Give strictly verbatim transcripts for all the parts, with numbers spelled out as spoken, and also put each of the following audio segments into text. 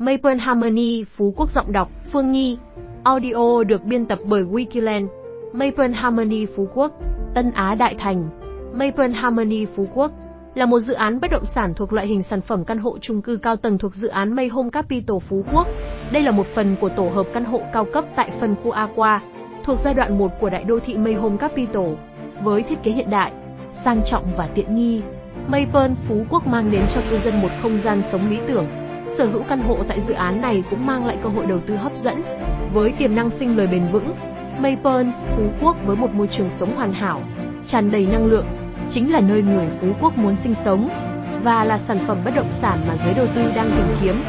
Meypearl Harmony Phú Quốc, giọng đọc Phương Nhi. Audio được biên tập bởi Wikiland. Meypearl Harmony Phú Quốc, Tân Á Đại Thành. Meypearl Harmony Phú Quốc là một dự án bất động sản thuộc loại hình sản phẩm căn hộ chung cư cao tầng thuộc dự án Meyhomes Capital Phú Quốc. Đây là một phần của tổ hợp căn hộ cao cấp tại phân khu Aqua, thuộc giai đoạn một của đại đô thị Meyhomes Capital. Với thiết kế hiện đại, sang trọng và tiện nghi, Meypearl Phú Quốc mang đến cho cư dân một không gian sống lý tưởng. Sở hữu căn hộ tại dự án này cũng mang lại cơ hội đầu tư hấp dẫn. Với tiềm năng sinh lời bền vững, Meypearl Phú Quốc với một môi trường sống hoàn hảo, tràn đầy năng lượng, chính là nơi người Phú Quốc muốn sinh sống và là sản phẩm bất động sản mà giới đầu tư đang tìm kiếm.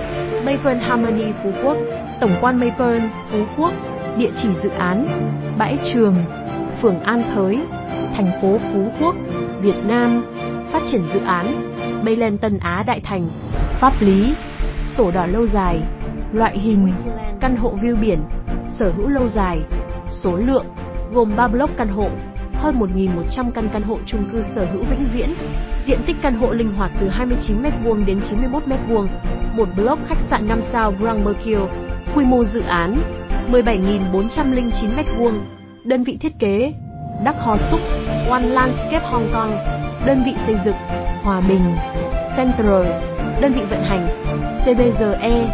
Meypearl Harmony Phú Quốc, tổng quan Meypearl Phú Quốc, địa chỉ dự án: Bãi Trường, phường An Thới, thành phố Phú Quốc, Việt Nam. Phát triển dự án: Mayland Tân Á Đại Thành. Pháp lý: sổ đỏ lâu dài. Loại hình: căn hộ view biển. Sở hữu lâu dài. Số lượng: gồm ba block căn hộ, hơn một nghìn một trăm căn căn hộ chung cư sở hữu vĩnh viễn. Diện tích căn hộ linh hoạt từ hai mươi chín mét vuông đến chín mươi mốt mét vuông. Một block khách sạn năm sao Grand Mercure. Quy mô dự án: mười bảy nghìn bốn trăm lẻ chín mét vuông. Đơn vị thiết kế: Đắc Hò Súc One Landscape Hong Kong. Đơn vị xây dựng: Hòa Bình Central. Đơn vị vận hành: xê bê gi e.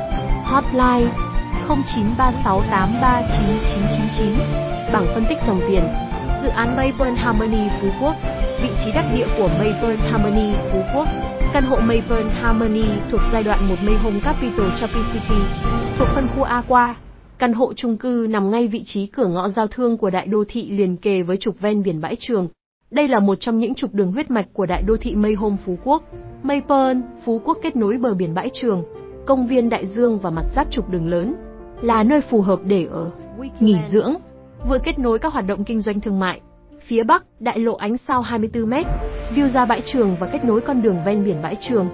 Hotline: không chín ba sáu tám ba chín chín chín chín. Bảng phân tích dòng tiền. Dự án Meypearl Harmony Phú Quốc. Vị trí đắc địa của Meypearl Harmony Phú Quốc. Căn hộ Meypearl Harmony thuộc giai đoạn một Meyhomes Capital Shopping City, thuộc phân khu Aqua. Căn hộ chung cư nằm ngay vị trí cửa ngõ giao thương của đại đô thị, liền kề với trục ven biển Bãi Trường. Đây là một trong những trục đường huyết mạch của đại đô thị Meyhomes Phú Quốc. Meypearl Phú Quốc kết nối bờ biển Bãi Trường, công viên đại dương và mặt giáp trục đường lớn, là nơi phù hợp để ở, nghỉ dưỡng, vừa kết nối các hoạt động kinh doanh thương mại. Phía Bắc, đại lộ Ánh Sao hai mươi tư mét, view ra Bãi Trường và kết nối con đường ven biển Bãi Trường.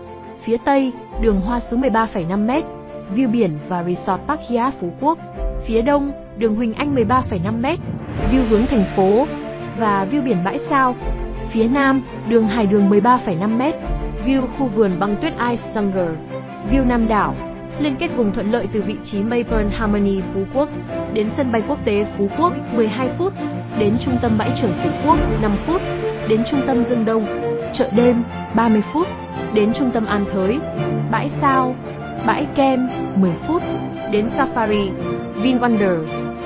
Phía Tây, đường Hoa Sứ mười ba phẩy năm mét, view biển và resort Parkia Phú Quốc. Phía Đông, đường Huỳnh Anh mười ba phẩy năm mét, view hướng thành phố và view biển Bãi Sao. Phía Nam, đường Hải Đường mười ba phẩy năm mét, view khu vườn băng tuyết Ice Sanger, view Nam đảo. Liên kết vùng thuận lợi từ vị trí Meypearl Harmony Phú Quốc đến sân bay quốc tế Phú Quốc mười hai phút, đến trung tâm Bãi Trường Phú Quốc năm phút, đến trung tâm Dương Đông, chợ đêm ba mươi phút, đến trung tâm An Thới, Bãi Sao, Bãi Kem mười phút, đến Safari, VinWonder,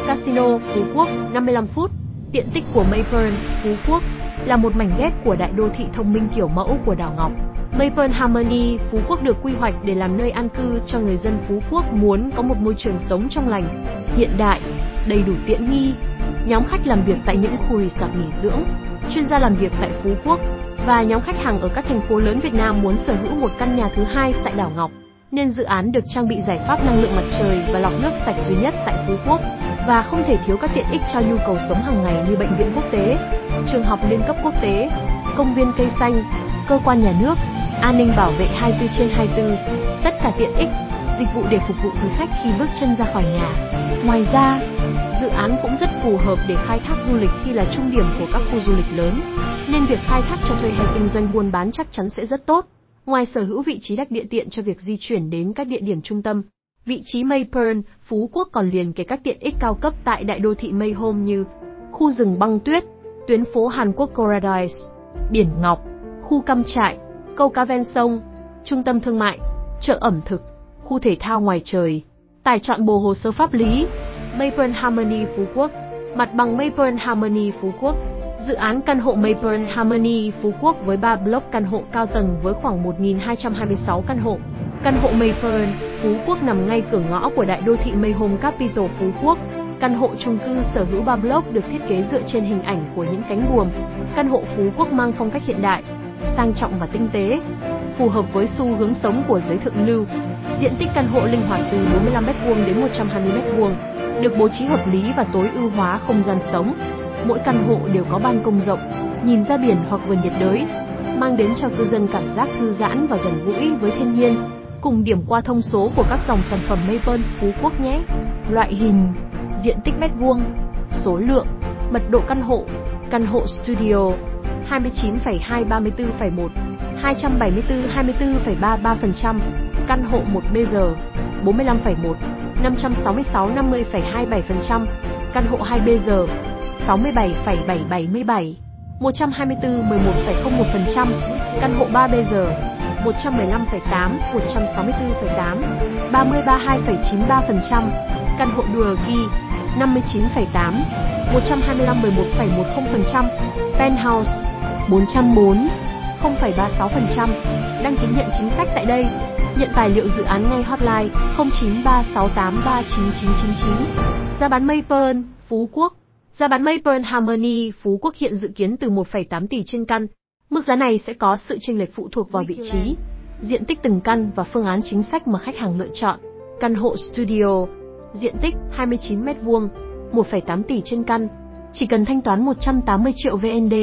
Casino Phú Quốc năm mươi lăm phút. Diện tích của Meypearl Phú Quốc là một mảnh ghép của đại đô thị thông minh kiểu mẫu của đảo Ngọc. Meypearl Harmony Phú Quốc được quy hoạch để làm nơi an cư cho người dân Phú Quốc muốn có một môi trường sống trong lành, hiện đại, đầy đủ tiện nghi. Nhóm khách làm việc tại những khu resort nghỉ dưỡng, chuyên gia làm việc tại Phú Quốc và nhóm khách hàng ở các thành phố lớn Việt Nam muốn sở hữu một căn nhà thứ hai tại đảo Ngọc, nên dự án được trang bị giải pháp năng lượng mặt trời và lọc nước sạch duy nhất tại Phú Quốc, và không thể thiếu các tiện ích cho nhu cầu sống hàng ngày như bệnh viện quốc tế, trường học liên cấp quốc tế, công viên cây xanh, cơ quan nhà nước, an ninh bảo vệ hai mươi tư trên hai mươi tư, tất cả tiện ích, dịch vụ để phục vụ quý khách khi bước chân ra khỏi nhà. Ngoài ra, dự án cũng rất phù hợp để khai thác du lịch khi là trung điểm của các khu du lịch lớn, nên việc khai thác cho thuê hay kinh doanh buôn bán chắc chắn sẽ rất tốt. Ngoài sở hữu vị trí đắc địa tiện cho việc di chuyển đến các địa điểm trung tâm, vị trí Meypearl Phú Quốc còn liền kề các tiện ích cao cấp tại đại đô thị Meyhomes như khu rừng băng tuyết, tuyến phố Hàn Quốc Koradise, biển Ngọc, khu cắm trại, câu cá ven sông, trung tâm thương mại, chợ ẩm thực, khu thể thao ngoài trời. Tài chọn bộ hồ sơ pháp lý. Meypearl Harmony Phú Quốc. Mặt bằng Meypearl Harmony Phú Quốc. Dự án căn hộ Meypearl Harmony Phú Quốc với ba block căn hộ cao tầng với khoảng một nghìn hai trăm hai mươi sáu căn hộ. Căn hộ Meypearl Phú Quốc nằm ngay cửa ngõ của đại đô thị Meyhomes Capital Phú Quốc. Căn hộ chung cư sở hữu ba block được thiết kế dựa trên hình ảnh của những cánh buồm. Căn hộ Phú Quốc mang phong cách hiện đại, sang trọng và tinh tế, phù hợp với xu hướng sống của giới thượng lưu. Diện tích căn hộ linh hoạt từ bốn mươi lăm mét vuông đến một trăm hai mươi mét vuông, được bố trí hợp lý và tối ưu hóa không gian sống. Mỗi căn hộ đều có ban công rộng, nhìn ra biển hoặc vườn nhiệt đới, mang đến cho cư dân cảm giác thư giãn và gần gũi với thiên nhiên. Cùng điểm qua thông số của các dòng sản phẩm Meypearl Phú Quốc nhé. Loại hình: diện tích mét vuông, số lượng, mật độ căn hộ. Căn hộ studio hai mươi chín phẩy hai ba mươi tư phẩy một, hai trăm bảy mươi tư, hai mươi tư phẩy ba mươi ba phần trăm, căn hộ một bê giờ. bốn mươi lăm phẩy một, năm trăm sáu mươi sáu năm mươi phẩy hai mươi bảy phần trăm, căn hộ hai bê giê sáu mươi bảy phẩy bảy bảy mươi bảy, một trăm hai mươi tư mười một phẩy không một phần trăm, căn hộ ba bê giê một trăm mười lăm phẩy tám, một trăm sáu mươi tư phẩy tám, ba mươi ba phẩy hai mươi chín ba phần trăm, căn hộ Dual-Key năm mươi chín phẩy tám, một trăm hai mươi lăm mười một phẩy mười phần trăm, Penthouse bốn trăm bốn, không phẩy ba mươi sáu phần trăm. Đăng ký nhận chính sách tại đây. Nhận tài liệu dự án ngay hotline không chín ba sáu tám ba chín chín chín chín. Giá bán Meypearl Phú Quốc. Giá bán Meypearl Harmony Phú Quốc hiện dự kiến từ một phẩy tám tỷ trên căn. Mức giá này sẽ có sự chênh lệch phụ thuộc vào vị trí, diện tích từng căn và phương án chính sách mà khách hàng lựa chọn. Căn hộ Studio, diện tích hai mươi chín mét vuông, một phẩy tám tỷ trên căn, chỉ cần thanh toán một trăm tám mươi triệu VND.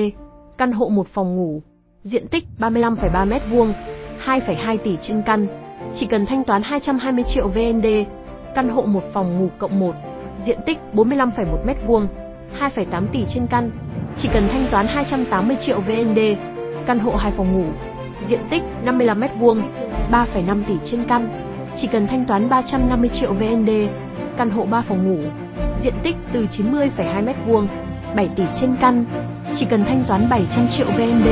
Căn hộ một phòng ngủ, diện tích ba mươi lăm phẩy ba mét vuông, hai phẩy hai tỷ trên căn, chỉ cần thanh toán hai trăm hai mươi triệu VND. Căn hộ một phòng ngủ cộng một, diện tích bốn mươi lăm phẩy một mét vuông, hai phẩy tám tỷ trên căn, chỉ cần thanh toán hai trăm tám mươi triệu VND. Căn hộ hai phòng ngủ, diện tích năm mươi lăm mét vuông, ba phẩy năm tỷ trên căn, chỉ cần thanh toán ba trăm năm mươi triệu VND. Căn hộ ba phòng ngủ, diện tích từ chín mươi phẩy hai mét vuông, bảy tỷ trên căn, chỉ cần thanh toán bảy trăm triệu VND.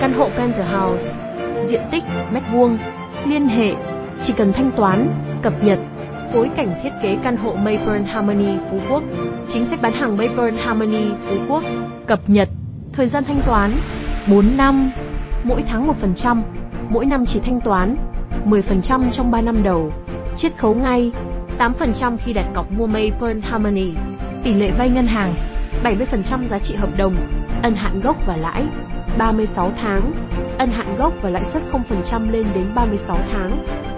Căn hộ Penthouse, diện tích mét vuông, liên hệ, chỉ cần thanh toán, cập nhật. Phối cảnh thiết kế căn hộ Meypearl Harmony Phú Quốc. Chính sách bán hàng Meypearl Harmony Phú Quốc. Cập nhật. Thời gian thanh toán bốn năm, mỗi tháng một phần trăm, mỗi năm chỉ thanh toán mười phần trăm trong ba năm đầu. Chiết khấu ngay tám phần trăm khi đặt cọc mua Meypearl Harmony. Tỷ lệ vay ngân hàng bảy mươi phần trăm giá trị hợp đồng, ân hạn gốc và lãi ba mươi sáu tháng, ân hạn gốc và lãi suất không phần trăm lên đến ba mươi sáu tháng,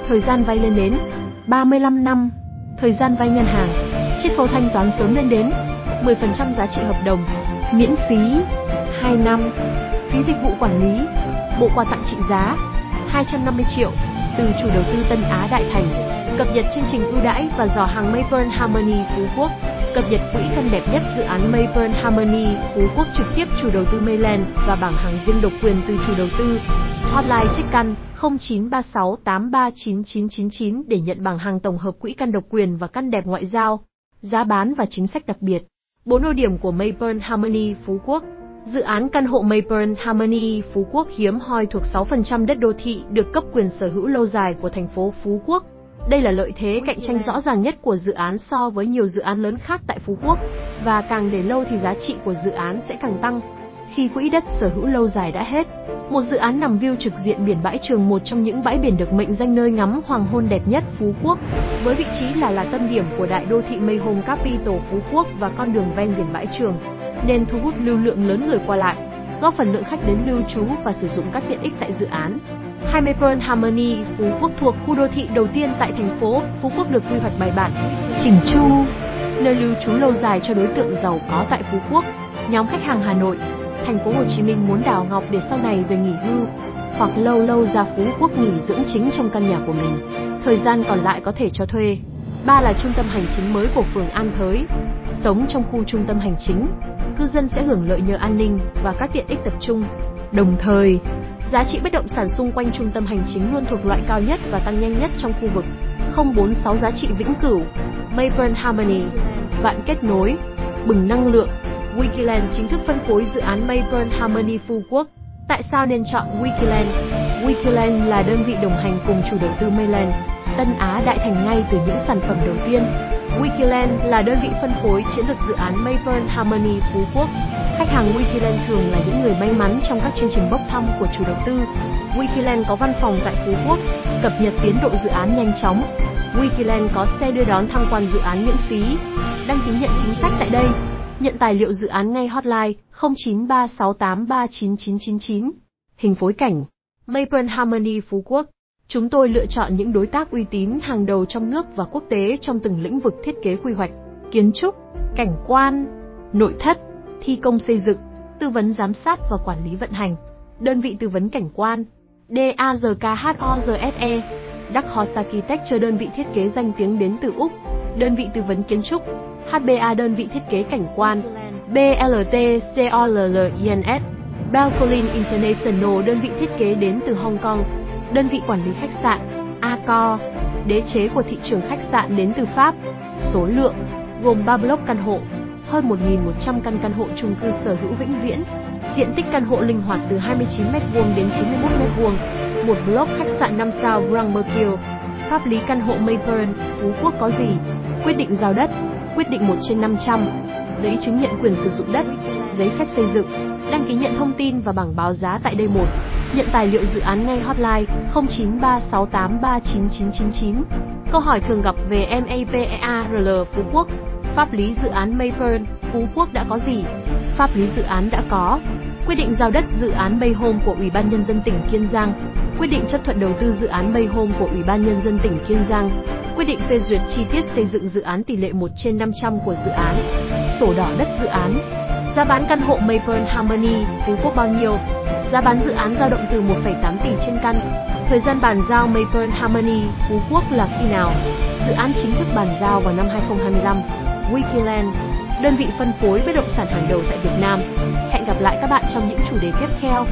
thời gian vay lên đến ba mươi lăm năm, thời gian vay ngân hàng, chiết khấu thanh toán sớm lên đến mười phần trăm giá trị hợp đồng, miễn phí hai năm, phí dịch vụ quản lý, bộ quà tặng trị giá hai trăm năm mươi triệu từ chủ đầu tư Tân Á Đại Thành. Cập nhật chương trình ưu đãi và giỏ hàng Meypearl Harmony Phú Quốc. Cập nhật quỹ căn đẹp nhất dự án Meypearl Harmony Phú Quốc trực tiếp chủ đầu tư Mayland và bảng hàng riêng độc quyền từ chủ đầu tư. Hotline check căn không chín ba sáu tám ba chín chín chín chín để nhận bảng hàng tổng hợp quỹ căn độc quyền và căn đẹp ngoại giao. Giá bán và chính sách đặc biệt. Bốn ưu điểm của Meypearl Harmony Phú Quốc. Dự án căn hộ Meypearl Harmony Phú Quốc hiếm hoi thuộc sáu phần trăm đất đô thị được cấp quyền sở hữu lâu dài của thành phố Phú Quốc. Đây là lợi thế cạnh tranh rõ ràng nhất của dự án so với nhiều dự án lớn khác tại Phú Quốc, và càng để lâu thì giá trị của dự án sẽ càng tăng khi quỹ đất sở hữu lâu dài đã hết. Một dự án nằm view trực diện biển bãi Trường, một trong những bãi biển được mệnh danh nơi ngắm hoàng hôn đẹp nhất Phú Quốc, với vị trí là là tâm điểm của đại đô thị Meyhomes Capital Phú Quốc và con đường ven biển bãi Trường, nên thu hút lưu lượng lớn người qua lại, góp phần lượng khách đến lưu trú và sử dụng các tiện ích tại dự án. Hai Meypearl Harmony Phú Quốc thuộc khu đô thị đầu tiên tại thành phố Phú Quốc được quy hoạch bài bản, chỉnh chu, nơi lưu trú lâu dài cho đối tượng giàu có tại Phú Quốc, nhóm khách hàng Hà Nội, thành phố Hồ Chí Minh muốn đào ngọc để sau này về nghỉ hưu hoặc lâu lâu ra Phú Quốc nghỉ dưỡng chính trong căn nhà của mình. Thời gian còn lại có thể cho thuê. Ba là trung tâm hành chính mới của phường An Thới. Sống trong khu trung tâm hành chính, cư dân sẽ hưởng lợi nhờ an ninh và các tiện ích tập trung. Đồng thời, giá trị bất động sản xung quanh trung tâm hành chính luôn thuộc loại cao nhất và tăng nhanh nhất trong khu vực. không bốn sáu giá trị vĩnh cửu. Meypearl Harmony, vạn kết nối, bừng năng lượng. Wikiland chính thức phân phối dự án Meypearl Harmony Phú Quốc. Tại sao nên chọn Wikiland? Wikiland là đơn vị đồng hành cùng chủ đầu tư Mayland, Tân Á Đại Thành ngay từ những sản phẩm đầu tiên. Wikiland là đơn vị phân phối chiến lược dự án Meypearl Harmony Phú Quốc. Khách hàng Wikiland thường là những người may mắn trong các chương trình bốc thăm của chủ đầu tư. Wikiland có văn phòng tại Phú Quốc, cập nhật tiến độ dự án nhanh chóng. Wikiland có xe đưa đón tham quan dự án miễn phí. Đăng ký nhận chính sách tại đây. Nhận tài liệu dự án ngay hotline không chín ba sáu tám ba chín chín chín chín. Hình phối cảnh Meypearl Harmony Phú Quốc. Chúng tôi lựa chọn những đối tác uy tín hàng đầu trong nước và quốc tế trong từng lĩnh vực thiết kế quy hoạch, kiến trúc, cảnh quan, nội thất, thi công xây dựng, tư vấn giám sát và quản lý vận hành. Đơn vị tư vấn cảnh quan Darkhorse, Dark Horse Architecture đơn vị thiết kế danh tiếng đến từ Úc, đơn vị tư vấn kiến trúc, hát bê a đơn vị thiết kế cảnh quan, BLTCOLLINS, Belcolin International đơn vị thiết kế đến từ Hong Kong, đơn vị quản lý khách sạn Aco, đế chế của thị trường khách sạn đến từ Pháp. Số lượng gồm ba block căn hộ, hơn một nghìn một trăm căn căn hộ chung cư sở hữu vĩnh viễn, diện tích căn hộ linh hoạt từ hai mươi chín mét vuông đến chín mươi mốt mét vuông, một block khách sạn năm sao Grand Mercure. Pháp lý căn hộ Meypearl Phú Quốc có gì? Quyết định giao đất, quyết định một trên năm trăm, giấy chứng nhận quyền sử dụng đất, giấy phép xây dựng, đăng ký nhận thông tin và bảng báo giá tại D một. Nhận tài liệu dự án ngay hotline không chín ba sáu tám ba chín chín chín chín. Câu hỏi thường gặp về Meypearl Phú Quốc. Pháp lý dự án Meypearl Phú Quốc đã có gì? Pháp lý dự án đã có quyết định giao đất dự án Meyhomes của Ủy ban Nhân dân tỉnh Kiên Giang, quyết định chấp thuận đầu tư dự án Meyhomes của Ủy ban Nhân dân tỉnh Kiên Giang, quyết định phê duyệt chi tiết xây dựng dự án tỷ lệ một trên năm trăm của dự án, sổ đỏ đất dự án. Giá bán căn hộ Meypearl Harmony Phú Quốc bao nhiêu? Giá bán dự án dao động từ một phẩy tám tỷ trên căn. Thời gian bàn giao Meypearl Harmony Phú Quốc là khi nào? Dự án chính thức bàn giao vào năm hai không hai lăm. Wikiland, đơn vị phân phối bất động sản hàng đầu tại Việt Nam. Hẹn gặp lại các bạn trong những chủ đề tiếp theo.